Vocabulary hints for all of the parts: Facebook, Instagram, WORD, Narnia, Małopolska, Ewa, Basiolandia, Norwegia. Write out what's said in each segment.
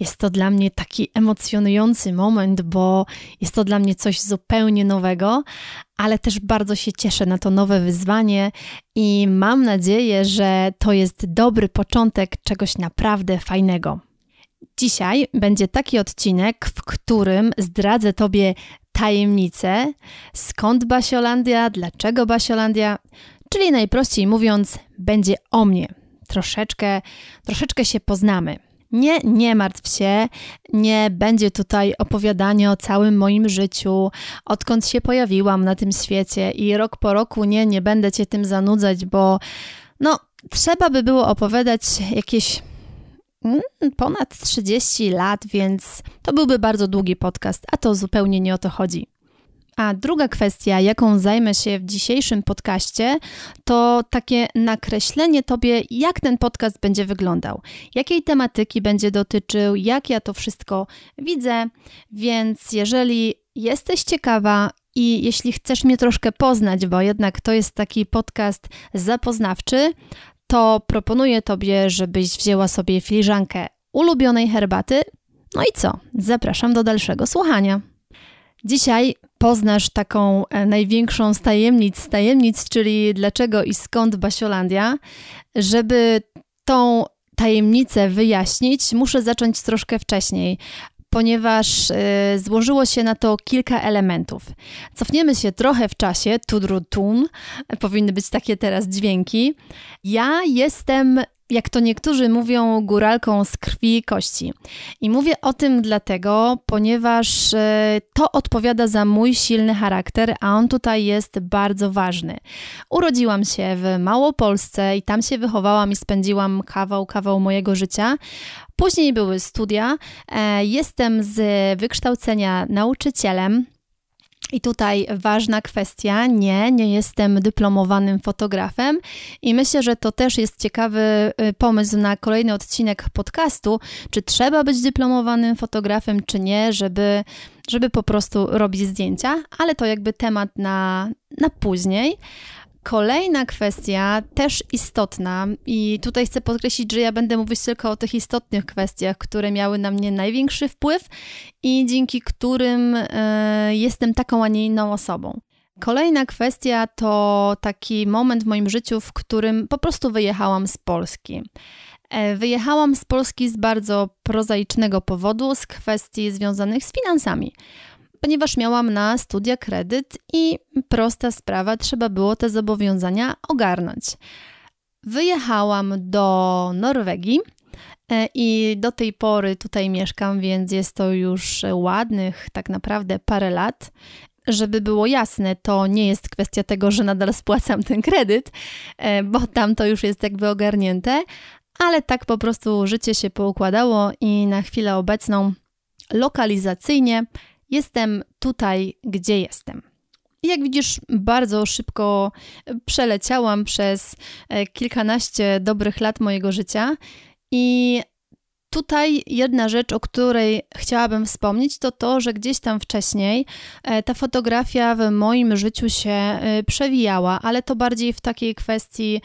Jest to dla mnie taki emocjonujący moment, bo jest to dla mnie coś zupełnie nowego, ale też bardzo się cieszę na to nowe wyzwanie i mam nadzieję, że to jest dobry początek czegoś naprawdę fajnego. Dzisiaj będzie taki odcinek, w którym zdradzę Tobie tajemnicę, skąd Basiolandia, dlaczego Basiolandia, czyli najprościej mówiąc, będzie o mnie. Troszeczkę się poznamy. Nie martw się, nie będzie tutaj opowiadania o całym moim życiu, odkąd się pojawiłam na tym świecie i rok po roku nie będę Cię tym zanudzać, bo trzeba by było opowiadać jakieś ponad 30 lat, więc to byłby bardzo długi podcast, a to zupełnie nie o to chodzi. A druga kwestia, jaką zajmę się w dzisiejszym podcaście, to takie nakreślenie Tobie, jak ten podcast będzie wyglądał, jakiej tematyki będzie dotyczył, jak ja to wszystko widzę, więc jeżeli jesteś ciekawa i jeśli chcesz mnie troszkę poznać, bo jednak to jest taki podcast zapoznawczy, to proponuję Tobie, żebyś wzięła sobie filiżankę ulubionej herbaty. No i co? Zapraszam do dalszego słuchania. Dzisiaj poznasz taką największą z tajemnic, czyli dlaczego i skąd Basiolandia. Żeby tą tajemnicę wyjaśnić, muszę zacząć troszkę wcześniej, ponieważ złożyło się na to kilka elementów. Cofniemy się trochę w czasie, tudrutun, powinny być takie teraz dźwięki. Ja jestem, jak to niektórzy mówią, góralką z krwi i kości. I mówię o tym dlatego, ponieważ to odpowiada za mój silny charakter, a on tutaj jest bardzo ważny. Urodziłam się w Małopolsce i tam się wychowałam i spędziłam kawał mojego życia. Później były studia. Jestem z wykształcenia nauczycielem. I tutaj ważna kwestia, nie jestem dyplomowanym fotografem i myślę, że to też jest ciekawy pomysł na kolejny odcinek podcastu, czy trzeba być dyplomowanym fotografem, czy nie, żeby po prostu robić zdjęcia, ale to jakby temat na później. Kolejna kwestia, też istotna i tutaj chcę podkreślić, że ja będę mówić tylko o tych istotnych kwestiach, które miały na mnie największy wpływ i dzięki którym jestem taką, a nie inną osobą. Kolejna kwestia to taki moment w moim życiu, w którym po prostu wyjechałam z Polski. Wyjechałam z Polski z bardzo prozaicznego powodu, z kwestii związanych z finansami. Ponieważ miałam na studia kredyt i prosta sprawa, trzeba było te zobowiązania ogarnąć. Wyjechałam do Norwegii i do tej pory tutaj mieszkam, więc jest to już ładnych tak naprawdę parę lat. Żeby było jasne, to nie jest kwestia tego, że nadal spłacam ten kredyt, bo tam to już jest jakby ogarnięte, ale tak po prostu życie się poukładało i na chwilę obecną lokalizacyjnie jestem tutaj, gdzie jestem. Jak widzisz, bardzo szybko przeleciałam przez kilkanaście dobrych lat mojego życia i tutaj jedna rzecz, o której chciałabym wspomnieć, to to, że gdzieś tam wcześniej ta fotografia w moim życiu się przewijała, ale to bardziej w takiej kwestii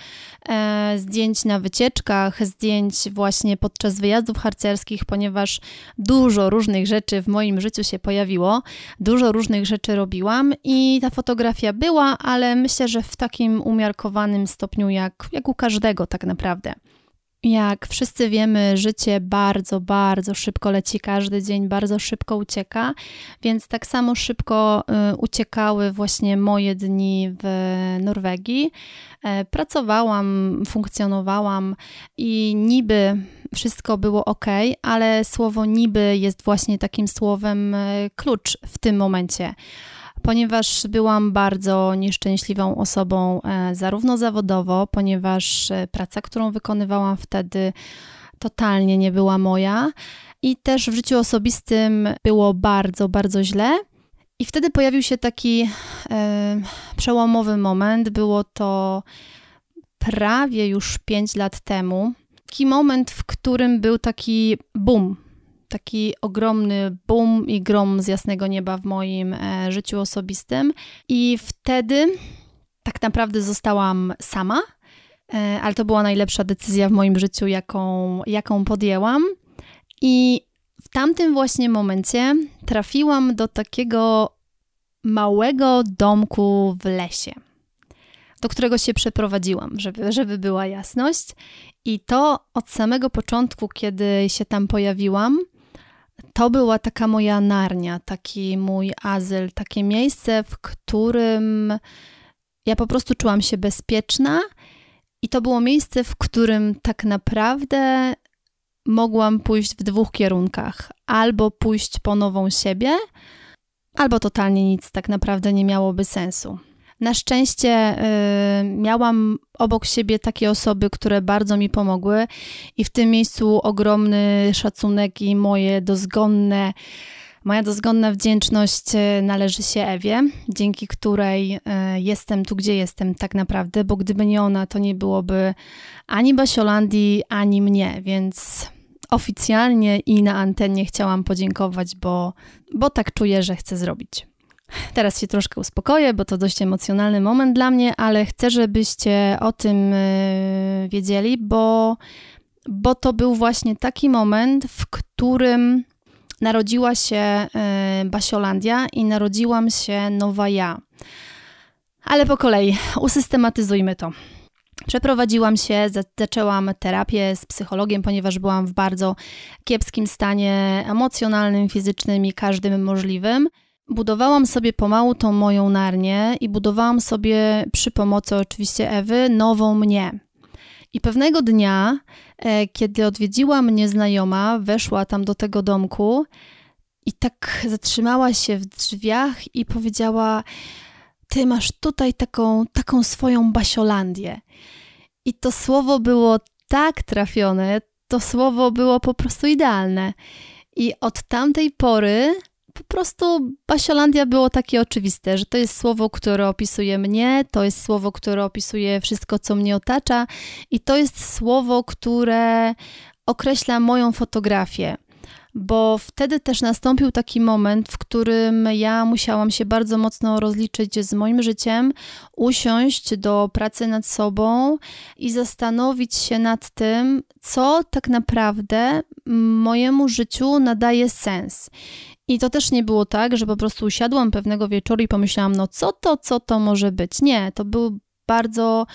zdjęć na wycieczkach, zdjęć właśnie podczas wyjazdów harcerskich, ponieważ dużo różnych rzeczy w moim życiu się pojawiło, dużo różnych rzeczy robiłam i ta fotografia była, ale myślę, że w takim umiarkowanym stopniu jak u każdego tak naprawdę. Jak wszyscy wiemy, życie bardzo, bardzo szybko leci, każdy dzień bardzo szybko ucieka, więc tak samo szybko uciekały właśnie moje dni w Norwegii. Pracowałam, funkcjonowałam i niby wszystko było ok, ale słowo niby jest właśnie takim słowem klucz w tym momencie. Ponieważ byłam bardzo nieszczęśliwą osobą, zarówno zawodowo, ponieważ praca, którą wykonywałam wtedy, totalnie nie była moja, i też w życiu osobistym było bardzo, bardzo źle. I wtedy pojawił się taki przełomowy moment, było to prawie już 5 lat temu, taki moment, w którym był taki boom. Taki ogromny boom i grom z jasnego nieba w moim życiu osobistym. I wtedy tak naprawdę zostałam sama, ale to była najlepsza decyzja w moim życiu, jaką podjęłam. I w tamtym właśnie momencie trafiłam do takiego małego domku w lesie, do którego się przeprowadziłam, żeby była jasność. I to od samego początku, kiedy się tam pojawiłam, to była taka moja Narnia, taki mój azyl, takie miejsce, w którym ja po prostu czułam się bezpieczna, i to było miejsce, w którym tak naprawdę mogłam pójść w dwóch kierunkach. Albo pójść po nową siebie, albo totalnie nic tak naprawdę nie miałoby sensu. Na szczęście miałam obok siebie takie osoby, które bardzo mi pomogły, i w tym miejscu ogromny szacunek i moja dozgonna wdzięczność należy się Ewie, dzięki której jestem tu, gdzie jestem tak naprawdę, bo gdyby nie ona, to nie byłoby ani Basiolandii, ani mnie, więc oficjalnie i na antenie chciałam podziękować, bo tak czuję, że chcę zrobić. Teraz się troszkę uspokoję, bo to dość emocjonalny moment dla mnie, ale chcę, żebyście o tym wiedzieli, bo to był właśnie taki moment, w którym narodziła się Basiolandia i narodziłam się nowa ja. Ale po kolei, usystematyzujmy to. Przeprowadziłam się, zaczęłam terapię z psychologiem, ponieważ byłam w bardzo kiepskim stanie emocjonalnym, fizycznym i każdym możliwym. Budowałam sobie pomału tą moją Narnię i budowałam sobie przy pomocy oczywiście Ewy nową mnie. I pewnego dnia, kiedy odwiedziła mnie znajoma, weszła tam do tego domku i tak zatrzymała się w drzwiach i powiedziała: ty masz tutaj taką swoją Basiolandię. I to słowo było tak trafione, to słowo było po prostu idealne. I od tamtej pory po prostu Basiolandia było takie oczywiste, że to jest słowo, które opisuje mnie, to jest słowo, które opisuje wszystko, co mnie otacza, i to jest słowo, które określa moją fotografię. Bo wtedy też nastąpił taki moment, w którym ja musiałam się bardzo mocno rozliczyć z moim życiem, usiąść do pracy nad sobą i zastanowić się nad tym, co tak naprawdę mojemu życiu nadaje sens. I to też nie było tak, że po prostu usiadłam pewnego wieczoru i pomyślałam, no co to może być? Nie, to był bardzo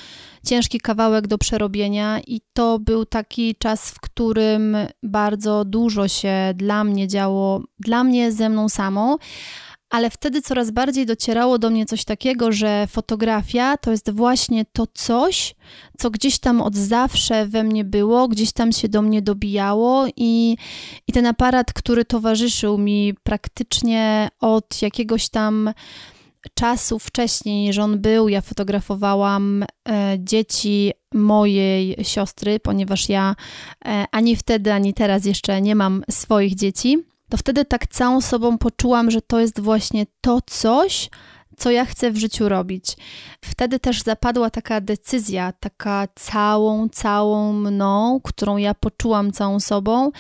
ciężki kawałek do przerobienia i to był taki czas, w którym bardzo dużo się dla mnie działo, dla mnie ze mną samą, ale wtedy coraz bardziej docierało do mnie coś takiego, że fotografia to jest właśnie to coś, co gdzieś tam od zawsze we mnie było, gdzieś tam się do mnie dobijało i ten aparat, który towarzyszył mi praktycznie od jakiegoś tam czasu wcześniej, że on był, ja fotografowałam dzieci mojej siostry, ponieważ ja ani wtedy, ani teraz jeszcze nie mam swoich dzieci, to wtedy tak całą sobą poczułam, że to jest właśnie to coś, co ja chcę w życiu robić. Wtedy też zapadła taka decyzja, taka całą mną, którą ja poczułam całą sobą,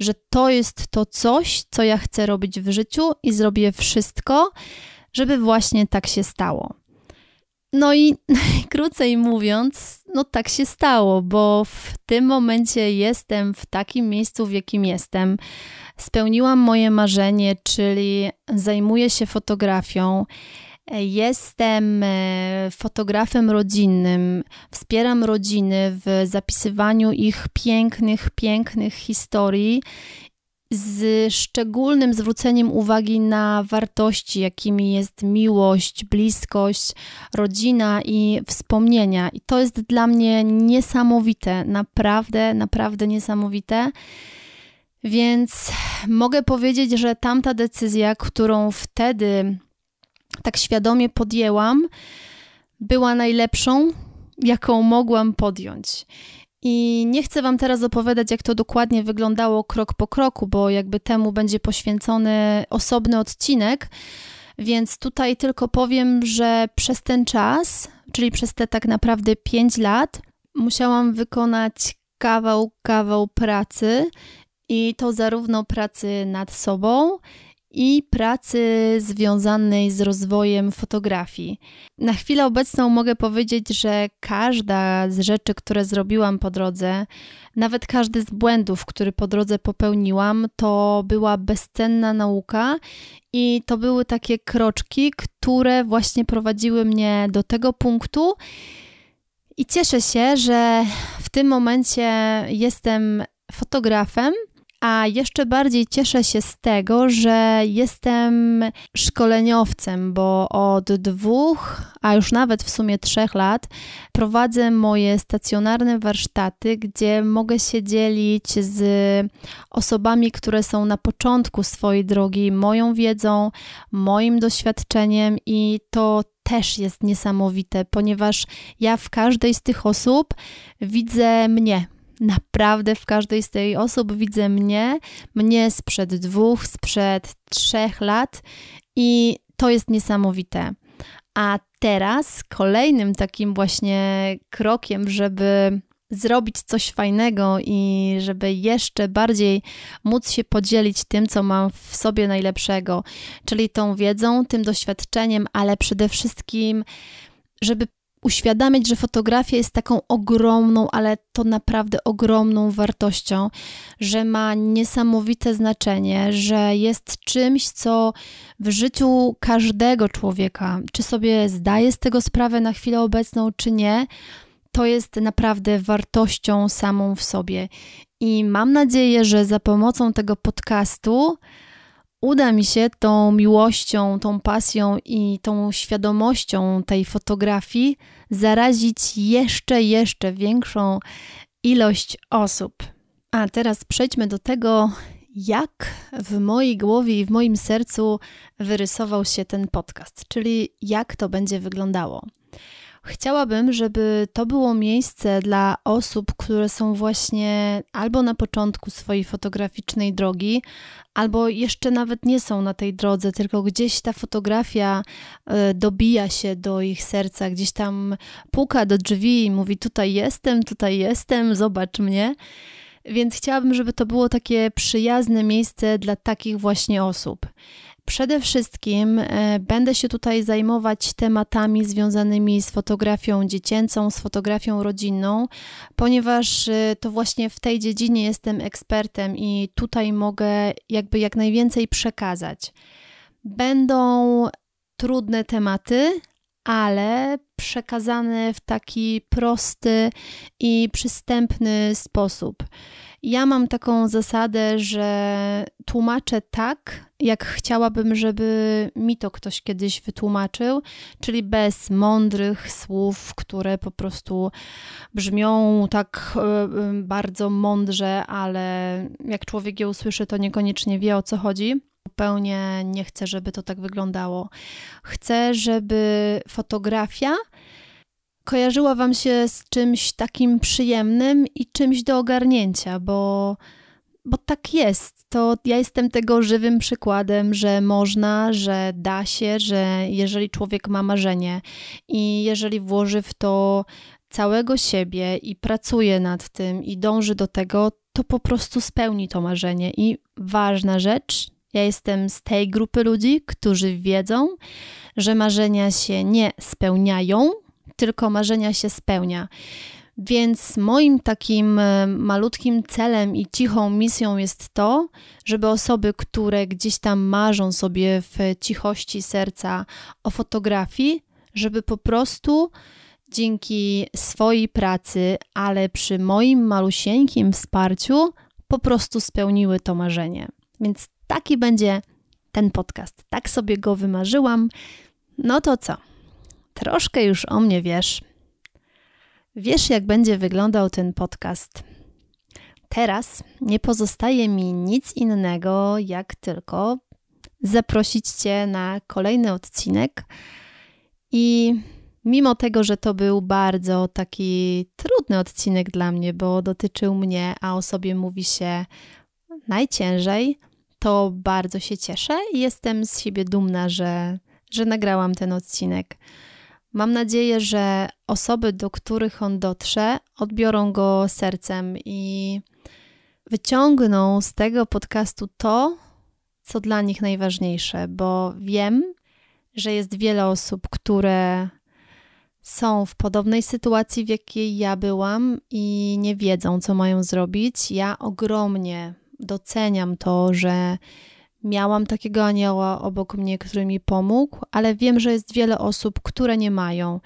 że to jest to coś, co ja chcę robić w życiu i zrobię wszystko, żeby właśnie tak się stało. No i krócej mówiąc, no tak się stało, bo w tym momencie jestem w takim miejscu, w jakim jestem. Spełniłam moje marzenie, czyli zajmuję się fotografią Jestem fotografem rodzinnym, wspieram rodziny w zapisywaniu ich pięknych historii z szczególnym zwróceniem uwagi na wartości, jakimi jest miłość, bliskość, rodzina i wspomnienia. I to jest dla mnie niesamowite, naprawdę niesamowite. Więc mogę powiedzieć, że tamta decyzja, którą wtedy tak świadomie podjęłam, była najlepszą, jaką mogłam podjąć. I nie chcę Wam teraz opowiadać, jak to dokładnie wyglądało krok po kroku, bo jakby temu będzie poświęcony osobny odcinek, więc tutaj tylko powiem, że przez ten czas, czyli przez te tak naprawdę 5 lat, musiałam wykonać kawał pracy i to zarówno pracy nad sobą, i pracy związanej z rozwojem fotografii. Na chwilę obecną mogę powiedzieć, że każda z rzeczy, które zrobiłam po drodze, nawet każdy z błędów, który po drodze popełniłam, to była bezcenna nauka i to były takie kroczki, które właśnie prowadziły mnie do tego punktu. I cieszę się, że w tym momencie jestem fotografem, a jeszcze bardziej cieszę się z tego, że jestem szkoleniowcem, bo od 2, a już nawet w sumie 3 lat prowadzę moje stacjonarne warsztaty, gdzie mogę się dzielić z osobami, które są na początku swojej drogi, moją wiedzą, moim doświadczeniem i to też jest niesamowite, ponieważ ja w każdej z tych osób widzę mnie. Naprawdę w każdej z tej osób widzę mnie sprzed 2, sprzed 3 lat i to jest niesamowite. A teraz kolejnym takim właśnie krokiem, żeby zrobić coś fajnego i żeby jeszcze bardziej móc się podzielić tym, co mam w sobie najlepszego, czyli tą wiedzą, tym doświadczeniem, ale przede wszystkim, żeby uświadamiać, że fotografia jest taką ogromną, ale to naprawdę ogromną wartością, że ma niesamowite znaczenie, że jest czymś, co w życiu każdego człowieka, czy sobie zdaje z tego sprawę na chwilę obecną, czy nie, to jest naprawdę wartością samą w sobie. I mam nadzieję, że za pomocą tego podcastu uda mi się tą miłością, tą pasją i tą świadomością tej fotografii zarazić jeszcze większą ilość osób. A teraz przejdźmy do tego, jak w mojej głowie i w moim sercu wyrysował się ten podcast, czyli jak to będzie wyglądało. Chciałabym, żeby to było miejsce dla osób, które są właśnie albo na początku swojej fotograficznej drogi, albo jeszcze nawet nie są na tej drodze, tylko gdzieś ta fotografia dobija się do ich serca, gdzieś tam puka do drzwi i mówi: tutaj jestem, zobacz mnie. Więc chciałabym, żeby to było takie przyjazne miejsce dla takich właśnie osób. Przede wszystkim będę się tutaj zajmować tematami związanymi z fotografią dziecięcą, z fotografią rodzinną, ponieważ to właśnie w tej dziedzinie jestem ekspertem i tutaj mogę jakby jak najwięcej przekazać. Będą trudne tematy, ale przekazane w taki prosty i przystępny sposób. Ja mam taką zasadę, że tłumaczę tak, jak chciałabym, żeby mi to ktoś kiedyś wytłumaczył, czyli bez mądrych słów, które po prostu brzmią tak bardzo mądrze, ale jak człowiek je usłyszy, to niekoniecznie wie, o co chodzi. Zupełnie nie chcę, żeby to tak wyglądało. Chcę, żeby fotografia kojarzyła Wam się z czymś takim przyjemnym i czymś do ogarnięcia, bo tak jest. To ja jestem tego żywym przykładem, że można, że da się, że jeżeli człowiek ma marzenie i jeżeli włoży w to całego siebie i pracuje nad tym i dąży do tego, to po prostu spełni to marzenie. I ważna rzecz, ja jestem z tej grupy ludzi, którzy wiedzą, że marzenia się nie spełniają, tylko marzenia się spełnia. Więc moim takim malutkim celem i cichą misją jest to, żeby osoby, które gdzieś tam marzą sobie w cichości serca o fotografii, żeby po prostu dzięki swojej pracy, ale przy moim malusieńkim wsparciu po prostu spełniły to marzenie. Więc taki będzie ten podcast. Tak sobie go wymarzyłam. No to co? Troszkę już o mnie wiesz. Wiesz, jak będzie wyglądał ten podcast. Teraz nie pozostaje mi nic innego, jak tylko zaprosić Cię na kolejny odcinek. I mimo tego, że to był bardzo taki trudny odcinek dla mnie, bo dotyczył mnie, a o sobie mówi się najciężej, to bardzo się cieszę i jestem z siebie dumna, że nagrałam ten odcinek. Mam nadzieję, że osoby, do których on dotrze, odbiorą go sercem i wyciągną z tego podcastu to, co dla nich najważniejsze, bo wiem, że jest wiele osób, które są w podobnej sytuacji, w jakiej ja byłam i nie wiedzą, co mają zrobić. Ja ogromnie doceniam to, że miałam takiego anioła obok mnie, który mi pomógł, ale wiem, że jest wiele osób, które nie mają.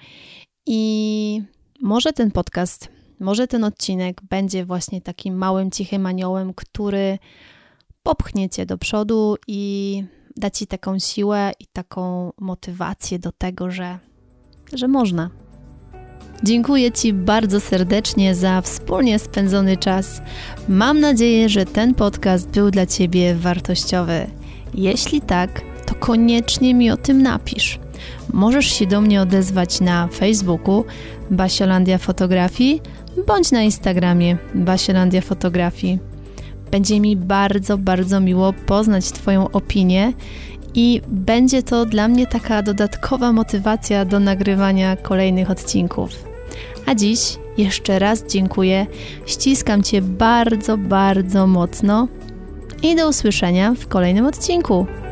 I może ten podcast, może ten odcinek będzie właśnie takim małym, cichym aniołem, który popchnie Cię do przodu i da Ci taką siłę i taką motywację do tego, że można. Dziękuję Ci bardzo serdecznie za wspólnie spędzony czas. Mam nadzieję, że ten podcast był dla Ciebie wartościowy. Jeśli tak, to koniecznie mi o tym napisz. Możesz się do mnie odezwać na Facebooku Basiolandia Fotografii bądź na Instagramie Basiolandia Fotografii. Będzie mi bardzo, bardzo miło poznać Twoją opinię i będzie to dla mnie taka dodatkowa motywacja do nagrywania kolejnych odcinków. A dziś jeszcze raz dziękuję, ściskam Cię bardzo, bardzo mocno i do usłyszenia w kolejnym odcinku.